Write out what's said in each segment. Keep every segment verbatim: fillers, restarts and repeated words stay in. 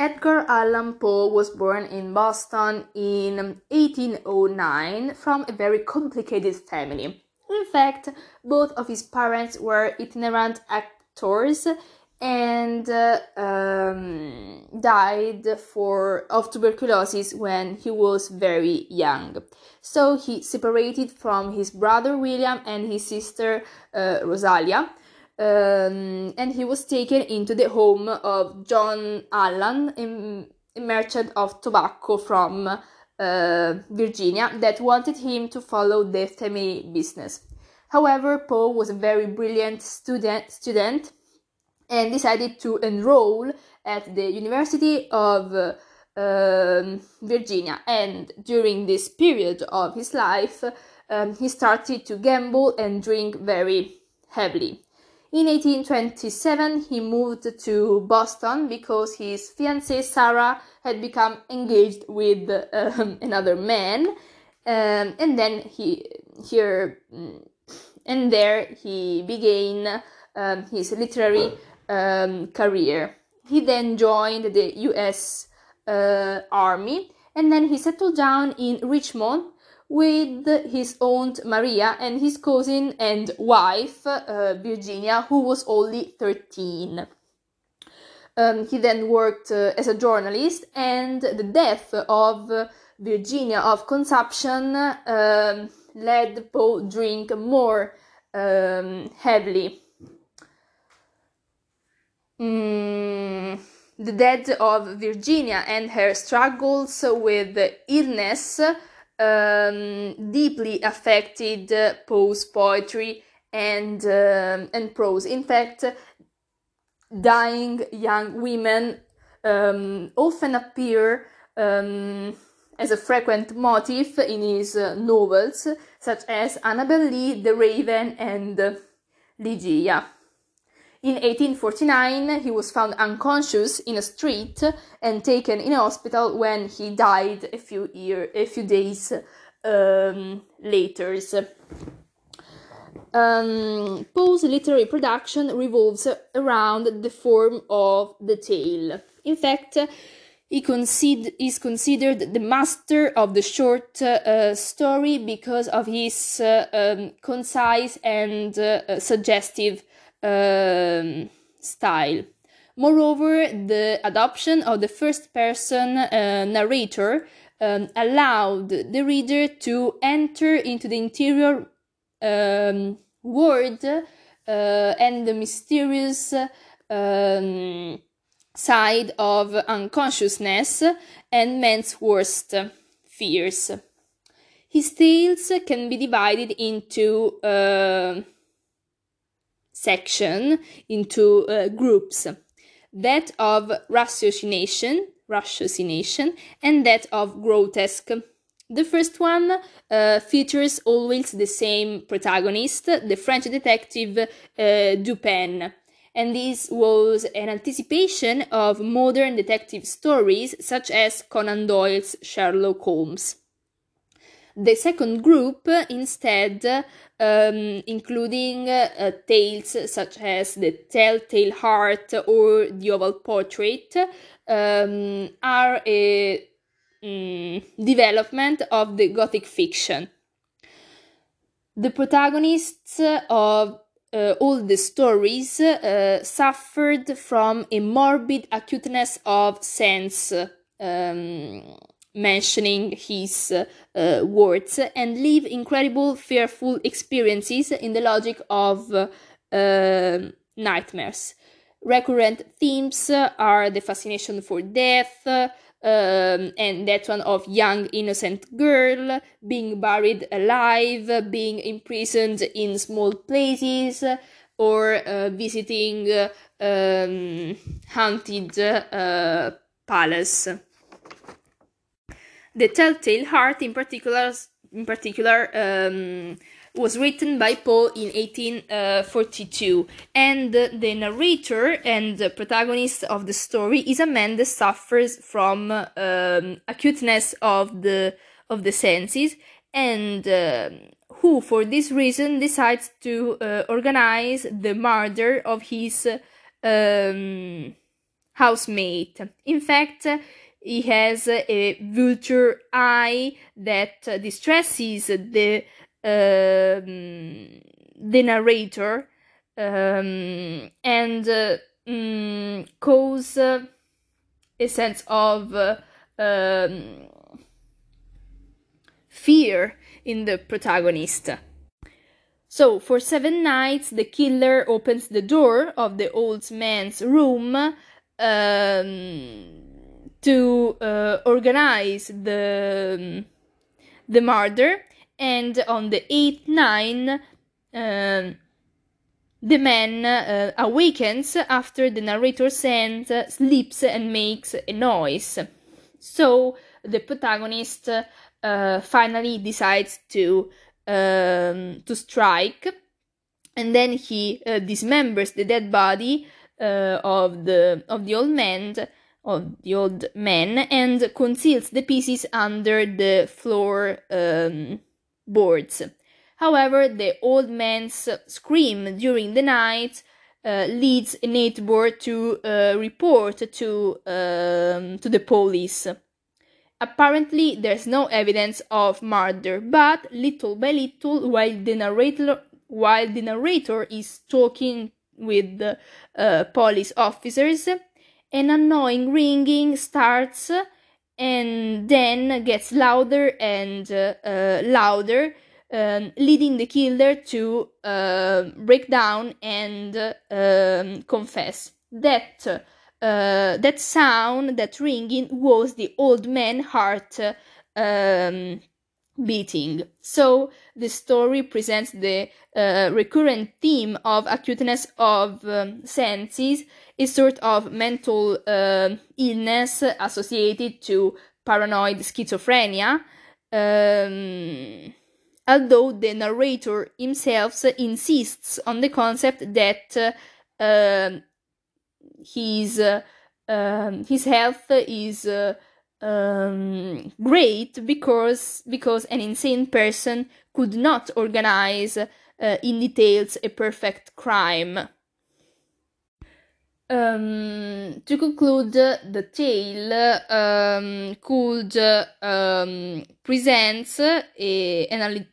Edgar Allan Poe was born in Boston in eighteen oh nine from a very complicated family. In fact, both of his parents were itinerant actors and uh, um, died for, of tuberculosis when he was very young. So he separated from his brother William and his sister uh, Rosalia. Um, and he was taken into the home of John Allan, a merchant of tobacco from uh, Virginia, that wanted him to follow the family business. However, Poe was a very brilliant student, student and decided to enroll at the University of uh, um, Virginia. And during this period of his life, um, he started to gamble and drink very heavily. In eighteen twenty-seven, he moved to Boston because his fiancée Sarah had become engaged with um, another man, um, and then he here and there he began um, his literary um, career. He then joined the U S uh, Army, and then he settled down in Richmond with his aunt Maria and his cousin and wife, uh, Virginia, who was only thirteen. Um, he then worked uh, as a journalist, and the death of uh, Virginia of consumption um, led Poe to drink more um, heavily. Mm. The death of Virginia and her struggles with illness Um, deeply affected uh, Poe's poetry and um, and prose. In fact, dying young women um, often appear um, as a frequent motif in his uh, novels, such as Annabel Lee, The Raven, and uh, Ligeia. In eighteen forty-nine, he was found unconscious in a street and taken in a hospital when he died a few year, a few days um, later. Um, Poe's literary production revolves around the form of the tale. In fact, he concede, is considered the master of the short uh, story because of his uh, um, concise and uh, suggestive Um, style. Moreover, the adoption of the first person uh, narrator um, allowed the reader to enter into the interior um, world uh, and the mysterious um, side of unconsciousness and man's worst fears. His tales can be divided into uh, section into uh, groups, that of ratiocination, ratiocination and that of grotesque. The first one uh, features always the same protagonist, the French detective uh, Dupin, and this was an anticipation of modern detective stories such as Conan Doyle's Sherlock Holmes. The second group, instead, um, including uh, tales such as The Telltale Heart or The Oval Portrait, um, are a um, development of the Gothic fiction. The protagonists of uh, all the stories uh, suffered from a morbid acuteness of sense, um, mentioning his uh, words, and live incredible, fearful experiences in the logic of uh, nightmares. Recurrent themes are the fascination for death, um, and that one of young innocent girl, being buried alive, being imprisoned in small places, or uh, visiting uh, um, haunted uh, palace. The Telltale Heart, in particular, in particular um, was written by Poe in eighteen forty-two, and the narrator and the protagonist of the story is a man that suffers from um, acuteness of the of the senses, and uh, who, for this reason, decides to uh, organize the murder of his um, housemate. In fact, he has a vulture eye that distresses the uh, the narrator um, and uh, um, causes uh, a sense of uh, um, fear in the protagonist. So, for seven nights, the killer opens the door of the old man's room um, to uh, organize the, the murder, and on the eighth night, um, the man uh, awakens after the narrator sends, sleeps and makes a noise. So, the protagonist uh, finally decides to Um, to strike, and then he uh, dismembers the dead body uh, of the of the old man of the old man and conceals the pieces under the floor um, boards. However, the old man's scream during the night uh, leads a neighbor to uh, report to um, to the police. Apparently, there's no evidence of murder, but little by little, while the narrator while the narrator is talking with the uh, police officers, an annoying ringing starts and then gets louder and uh, uh, louder, um, leading the killer to uh, break down and uh, um, confess that Uh, Uh, that sound, that ringing, was the old man's heart um, beating. So the story presents the uh, recurrent theme of acuteness of um, senses, a sort of mental uh, illness associated to paranoid schizophrenia, um, although the narrator himself insists on the concept that uh, His uh, um, his health is uh, um, great because because an insane person could not organize uh, in details a perfect crime. Um, to conclude, the tale um, could uh, um, presents a, an, alle-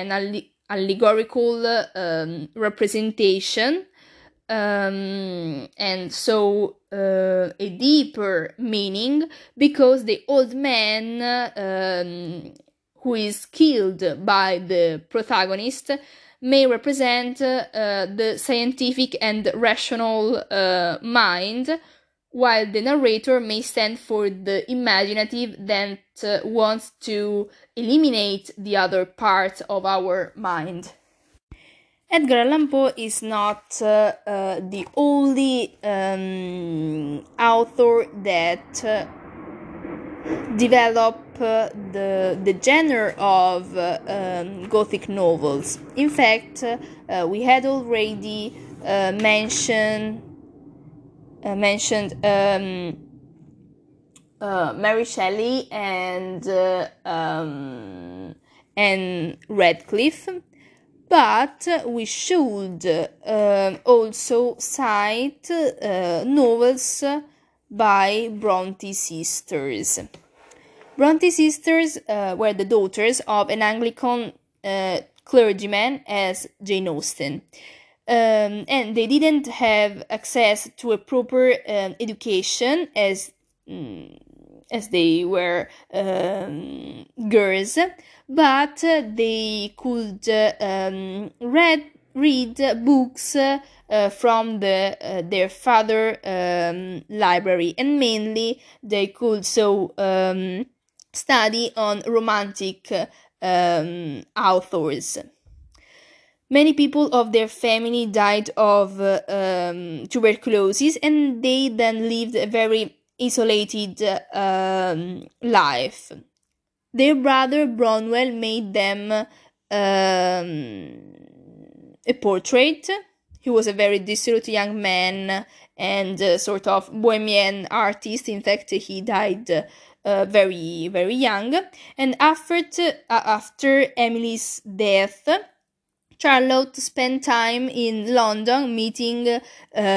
an alle- allegorical uh, um, representation. Um, and so uh, a deeper meaning, because the old man um, who is killed by the protagonist may represent uh, the scientific and rational uh, mind, while the narrator may stand for the imaginative that uh, wants to eliminate the other part of our mind. Edgar Allan Poe is not uh, uh, the only um, author that uh, developed uh, the the genre of uh, um, Gothic novels. In fact, uh, we had already uh, mentioned uh, mentioned um, uh, Mary Shelley and uh, um, and Radcliffe. But we should uh, also cite uh, novels by Bronte sisters. Bronte sisters uh, were the daughters of an Anglican uh, clergyman as Jane Austen. Um, and they didn't have access to a proper um, education as um, as they were um, girls, but they could uh, um, read read books uh, from the uh, their father um, library, and mainly they could so um, study on romantic um, authors. Many people of their family died of uh, um, tuberculosis, and they then lived a very isolated um, life. Their brother Branwell made them um, a portrait. He was a very dissolute young man and uh, sort of bohemian artist. In fact, he died uh, very, very young. And after, uh, after Emily's death, Charlotte spent time in London meeting uh,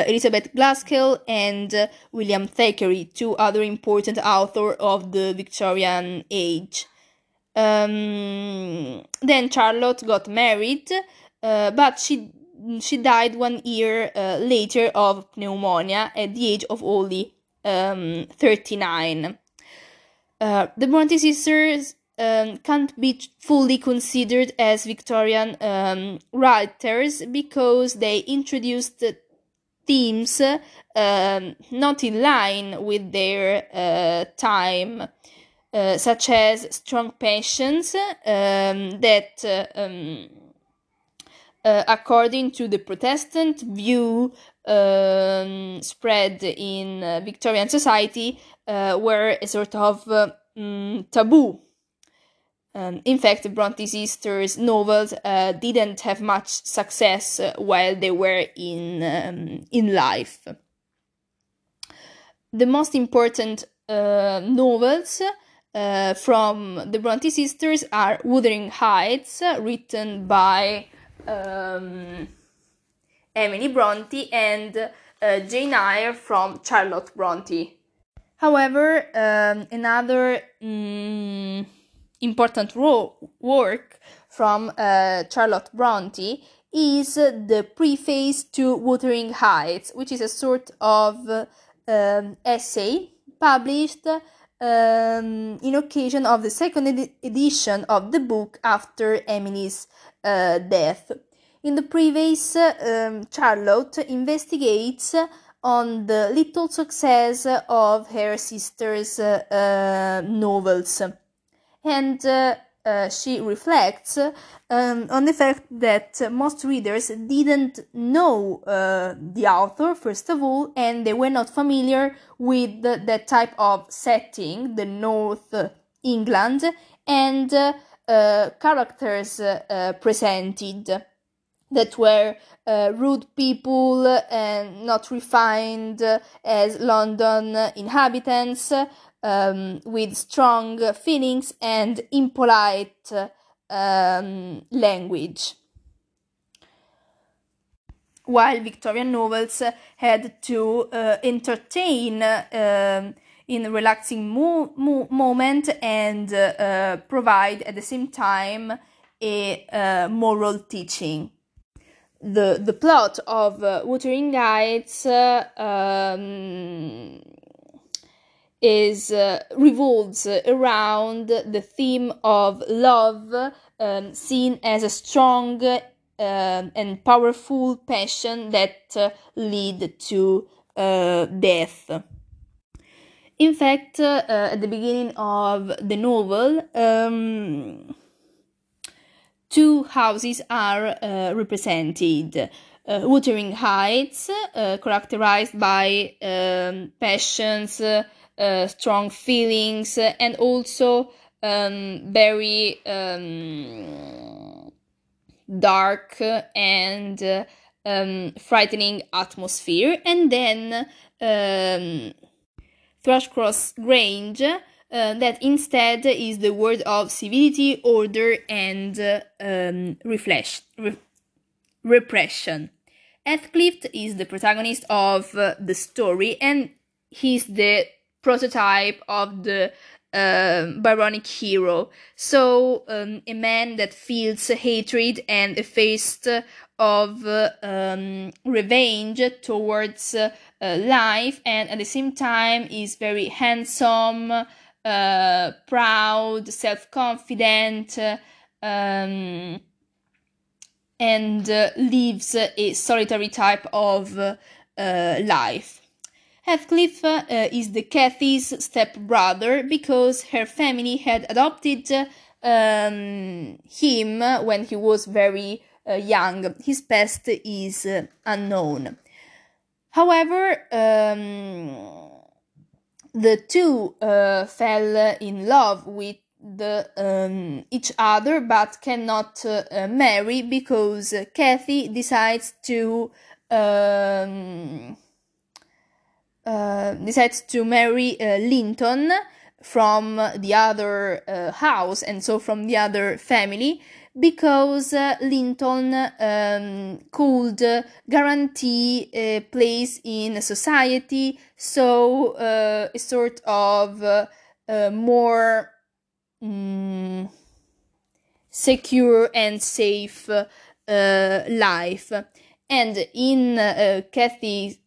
Elizabeth Gaskell and uh, William Thackeray, two other important authors of the Victorian age. Um, then Charlotte got married, uh, but she she died one year uh, later of pneumonia at the age of only um, thirty-nine. Uh, the Bronte sisters um, can't be fully considered as Victorian um, writers because they introduced themes uh, um, not in line with their uh, time. Uh, such as strong passions um, that, uh, um, uh, according to the Protestant view um, spread in uh, Victorian society, uh, were a sort of uh, um, taboo. Um, in fact, the Bronte sisters' novels uh, didn't have much success uh, while they were in um, in life. The most important uh, novels Uh, from the Bronte sisters are Wuthering Heights, written by um, Emily Bronte, and uh, Jane Eyre from Charlotte Bronte. However, um, another um, important ro- work from uh, Charlotte Bronte is the preface to Wuthering Heights, which is a sort of um, essay published Um, in occasion of the second ed- edition of the book after Emily's uh, death. In the preface, um, Charlotte investigates on the little success of her sister's uh, uh, novels, and uh, uh, she reflects um, on the fact that most readers didn't know uh, the author, first of all, and they were not familiar with the, that type of setting, the North England, and uh, uh, characters uh, presented that were uh, rude people and not refined as London inhabitants, Um, with strong feelings and impolite um, language. While Victorian novels had to uh, entertain uh, in a relaxing mo- mo- moment and uh, uh, provide at the same time a uh, moral teaching. The, the plot of uh, Wuthering Heights uh, um, is uh, revolves around the theme of love, um, seen as a strong uh, and powerful passion that uh, lead to uh, death. In fact, uh, at the beginning of the novel, um, two houses are uh, represented. Uh, Wuthering Heights, uh, characterized by um, passions, uh, Uh, strong feelings, uh, and also um, very um, dark and uh, um, frightening atmosphere. And then um, Thrushcross Grange, uh, that instead is the word of civility, order, and uh, um, reflesh- re- repression. Heathcliff is the protagonist of uh, the story, and he's the prototype of the uh, Byronic hero. So, um, a man that feels hatred and a thirst of uh, um, revenge towards uh, uh, life, and at the same time is very handsome, uh, proud, self-confident, uh, um, and uh, lives a solitary type of uh, life. Heathcliff uh, is the Cathy's stepbrother because her family had adopted um, him when he was very uh, young. His past is uh, unknown. However, um, the two uh, fell in love with the, um, each other but cannot uh, marry because Cathy decides to... Um, Uh, decides to marry uh, Linton from the other uh, house, and so from the other family, because uh, Linton um, could guarantee a place in society, so uh, a sort of uh, uh, more um, secure and safe uh, life. And in uh, Cathy's,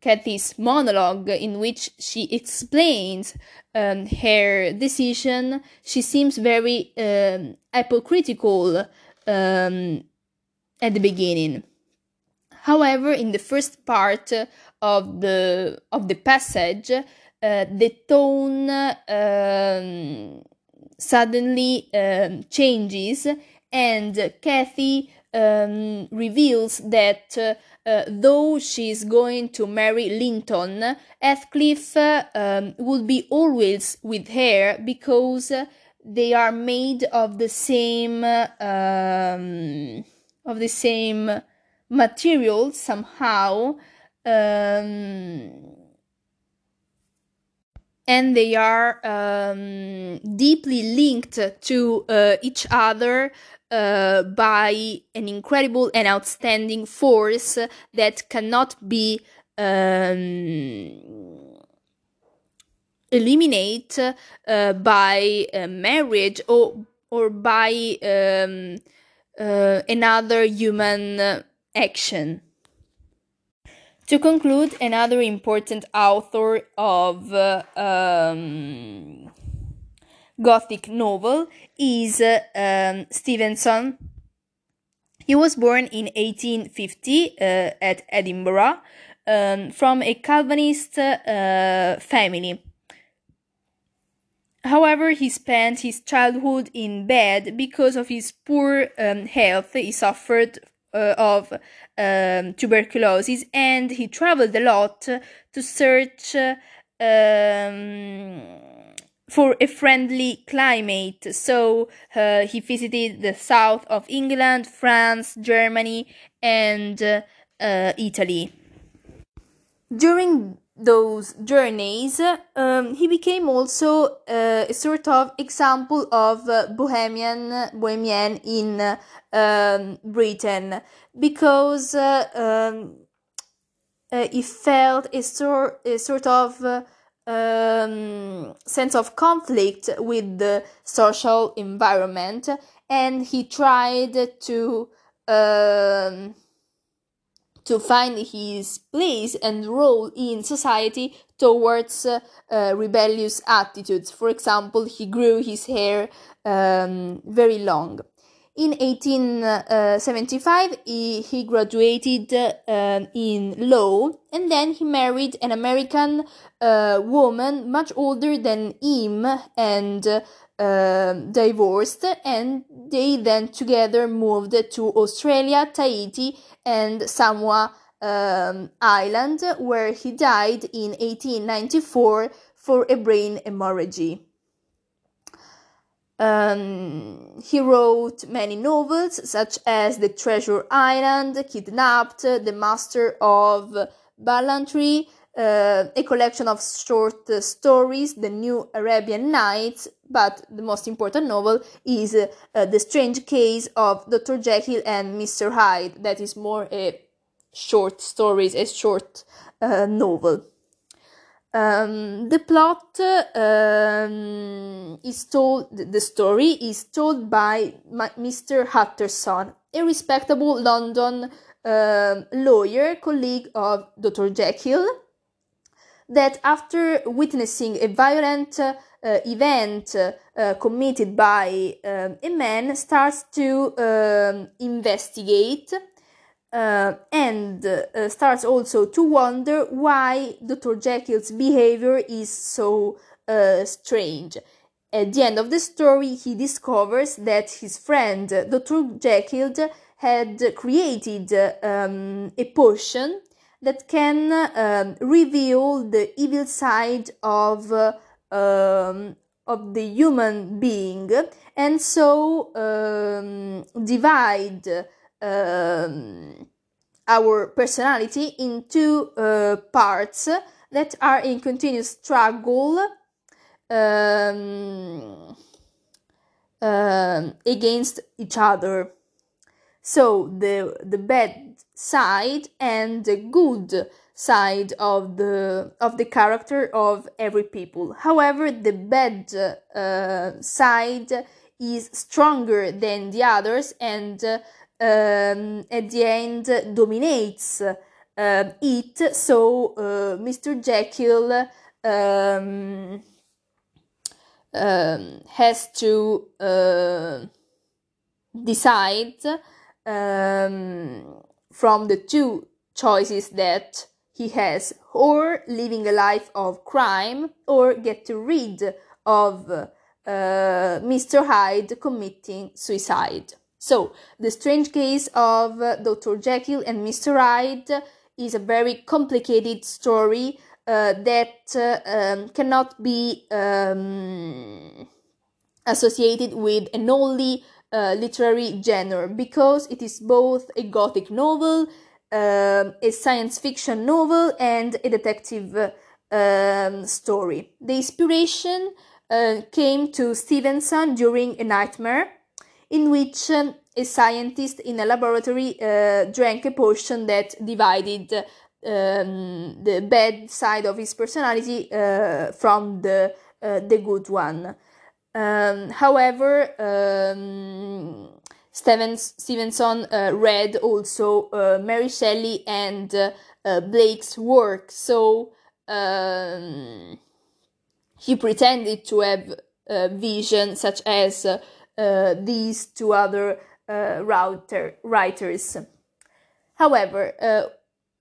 Cathy's monologue, in which she explains um, her decision, she seems very um, hypocritical um, at the beginning. However, in the first part of the of the passage, uh, the tone um, suddenly um, changes, and Cathy Um, reveals that uh, uh, though she is going to marry Linton, Heathcliff uh, um, would be always with her because uh, they are made of the same uh, um, of the same material somehow, um, and they are um, deeply linked to uh, each other Uh, by an incredible and outstanding force that cannot be um, eliminated uh, by uh, marriage or or by um, uh, another human action. To conclude, another important author of uh, um, Gothic novel is uh, um, Stevenson. He was born in eighteen fifty uh, at Edinburgh um, from a Calvinist uh, family. However, he spent his childhood in bed because of his poor um, health. He suffered uh, of um, tuberculosis, and he traveled a lot to search uh, um, for a friendly climate, so uh, he visited the south of England, France, Germany, and uh, uh, Italy. During those journeys, um, he became also uh, a sort of example of uh, Bohemian, Bohemian in uh, um, Britain, because uh, um, uh, he felt a, sor- a sort of uh, Um, sense of conflict with the social environment, and he tried to um, to find his place and role in society towards uh, uh, rebellious attitudes. For example, he grew his hair um, very long. In eighteen seventy-five, he, he graduated uh, in law, and then he married an American uh, woman much older than him and uh, divorced, and they then together moved to Australia, Tahiti, and Samoa um, Island, where he died in eighteen ninety-four for a brain hemorrhage. Um, he wrote many novels, such as The Treasure Island, Kidnapped, The Master of Ballantrae, uh, a collection of short stories, The New Arabian Nights, but the most important novel is uh, The Strange Case of Doctor Jekyll and Mister Hyde, that is more a short stories, a short uh, novel. Um, the plot um, is told, the story is told by Mister Utterson, a respectable London um, lawyer, colleague of Doctor Jekyll, that after witnessing a violent uh, event uh, committed by um, a man, starts to um, investigate. Uh, and uh, starts also to wonder why Doctor Jekyll's behavior is so uh, strange. At the end of the story, he discovers that his friend Doctor Jekyll had created um, a potion that can um, reveal the evil side of uh, um, of the human being, and so um, divide Um, our personality into uh, parts that are in continuous struggle um, uh, against each other. So the the bad side and the good side of the of the character of every people. However, the bad uh, side is stronger than the others and uh, um, at the end dominates uh, it. So uh, Mister Jekyll um, um, has to uh, decide um, from the two choices that he has, or living a life of crime, or get rid of uh, Mister Hyde committing suicide. So, The Strange Case of Doctor Jekyll and Mister Hyde is a very complicated story uh, that uh, um, cannot be um, associated with an only uh, literary genre, because it is both a gothic novel, Uh, a science fiction novel, and a detective uh, um, story. The inspiration uh, came to Stevenson during a nightmare in which um, a scientist in a laboratory uh, drank a potion that divided um, the bad side of his personality uh, from the, uh, the good one. Um, however, um, Stevens, Stevenson uh, read also uh, Mary Shelley and uh, uh, Blake's work, so um, he pretended to have a vision such as uh, uh, these two other uh, writer, writers. However, uh,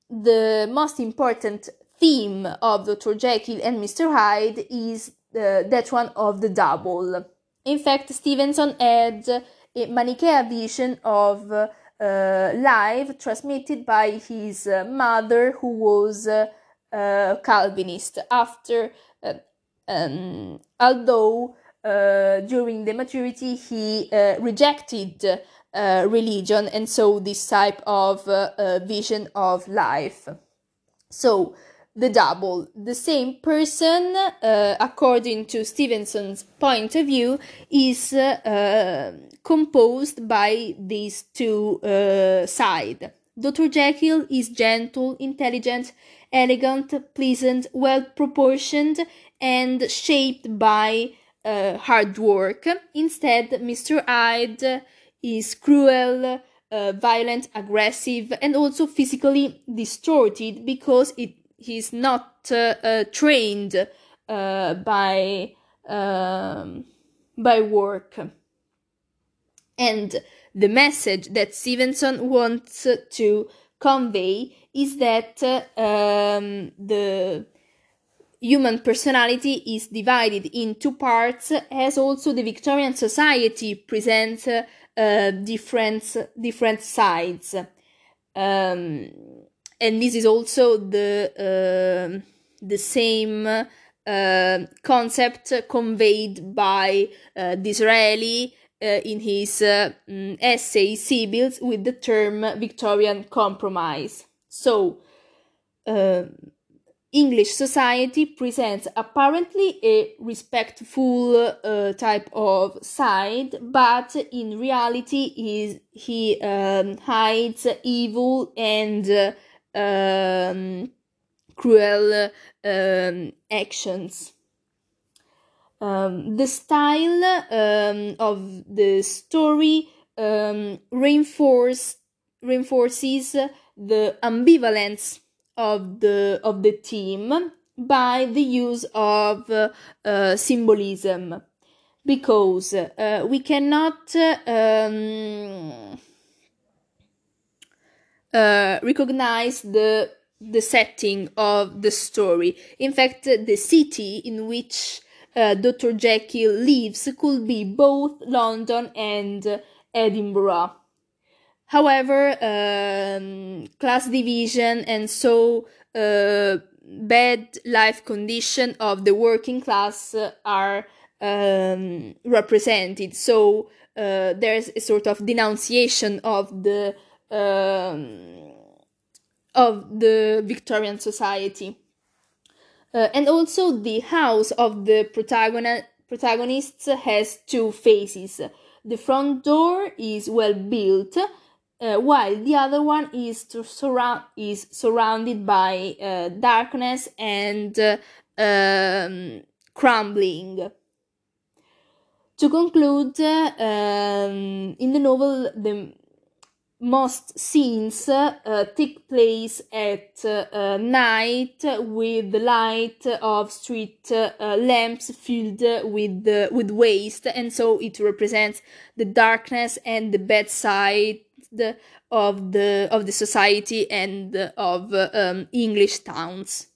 the most important theme of Doctor Jekyll and Mister Hyde is uh, that one of the double. In fact, Stevenson had Uh, a Manichaean vision of uh, life transmitted by his uh, mother, who was uh, uh, Calvinist. After, uh, um, although uh, during the maturity he uh, rejected uh, religion, and so this type of uh, uh, vision of life. So the double, the same person, uh, according to Stevenson's point of view, is uh, composed by these two uh, sides. Doctor Jekyll is gentle, intelligent, elegant, pleasant, well-proportioned, and shaped by uh, hard work. Instead, Mister Hyde is cruel, uh, violent, aggressive, and also physically distorted, because it He's not uh, uh, trained uh, by um, by work. And the message that Stevenson wants to convey is that uh, um, the human personality is divided in two parts, as also the Victorian society presents uh, uh, different different sides. Um, And this is also the uh, the same uh, concept conveyed by uh, Disraeli uh, in his uh, essay Sibyls with the term Victorian compromise. So, uh, English society presents apparently a respectful uh, type of side, but in reality is he um, hides evil and Uh, Um, cruel uh, um, actions. Um, the style um, of the story um, reinforce, reinforces the ambivalence of the of the theme by the use of uh, uh, symbolism, because uh, we cannot Uh, um, Uh, recognize the the setting of the story. In fact, the city in which uh, Doctor Jekyll lives could be both London and Edinburgh. However, um, class division and so uh, bad life condition of the working class are um, represented. So uh, there's a sort of denunciation of the Um, of the Victorian society. Uh, and also the house of the protagona- protagonist has two faces. The front door is well built, uh, while the other one is to surround is surrounded by uh, darkness and uh, um, crumbling. To conclude, uh, um, in the novel, the most scenes uh, take place at uh, night, with the light of street uh, lamps filled with uh, with waste, and so it represents the darkness and the bad side of the of the society and of uh, um, English towns.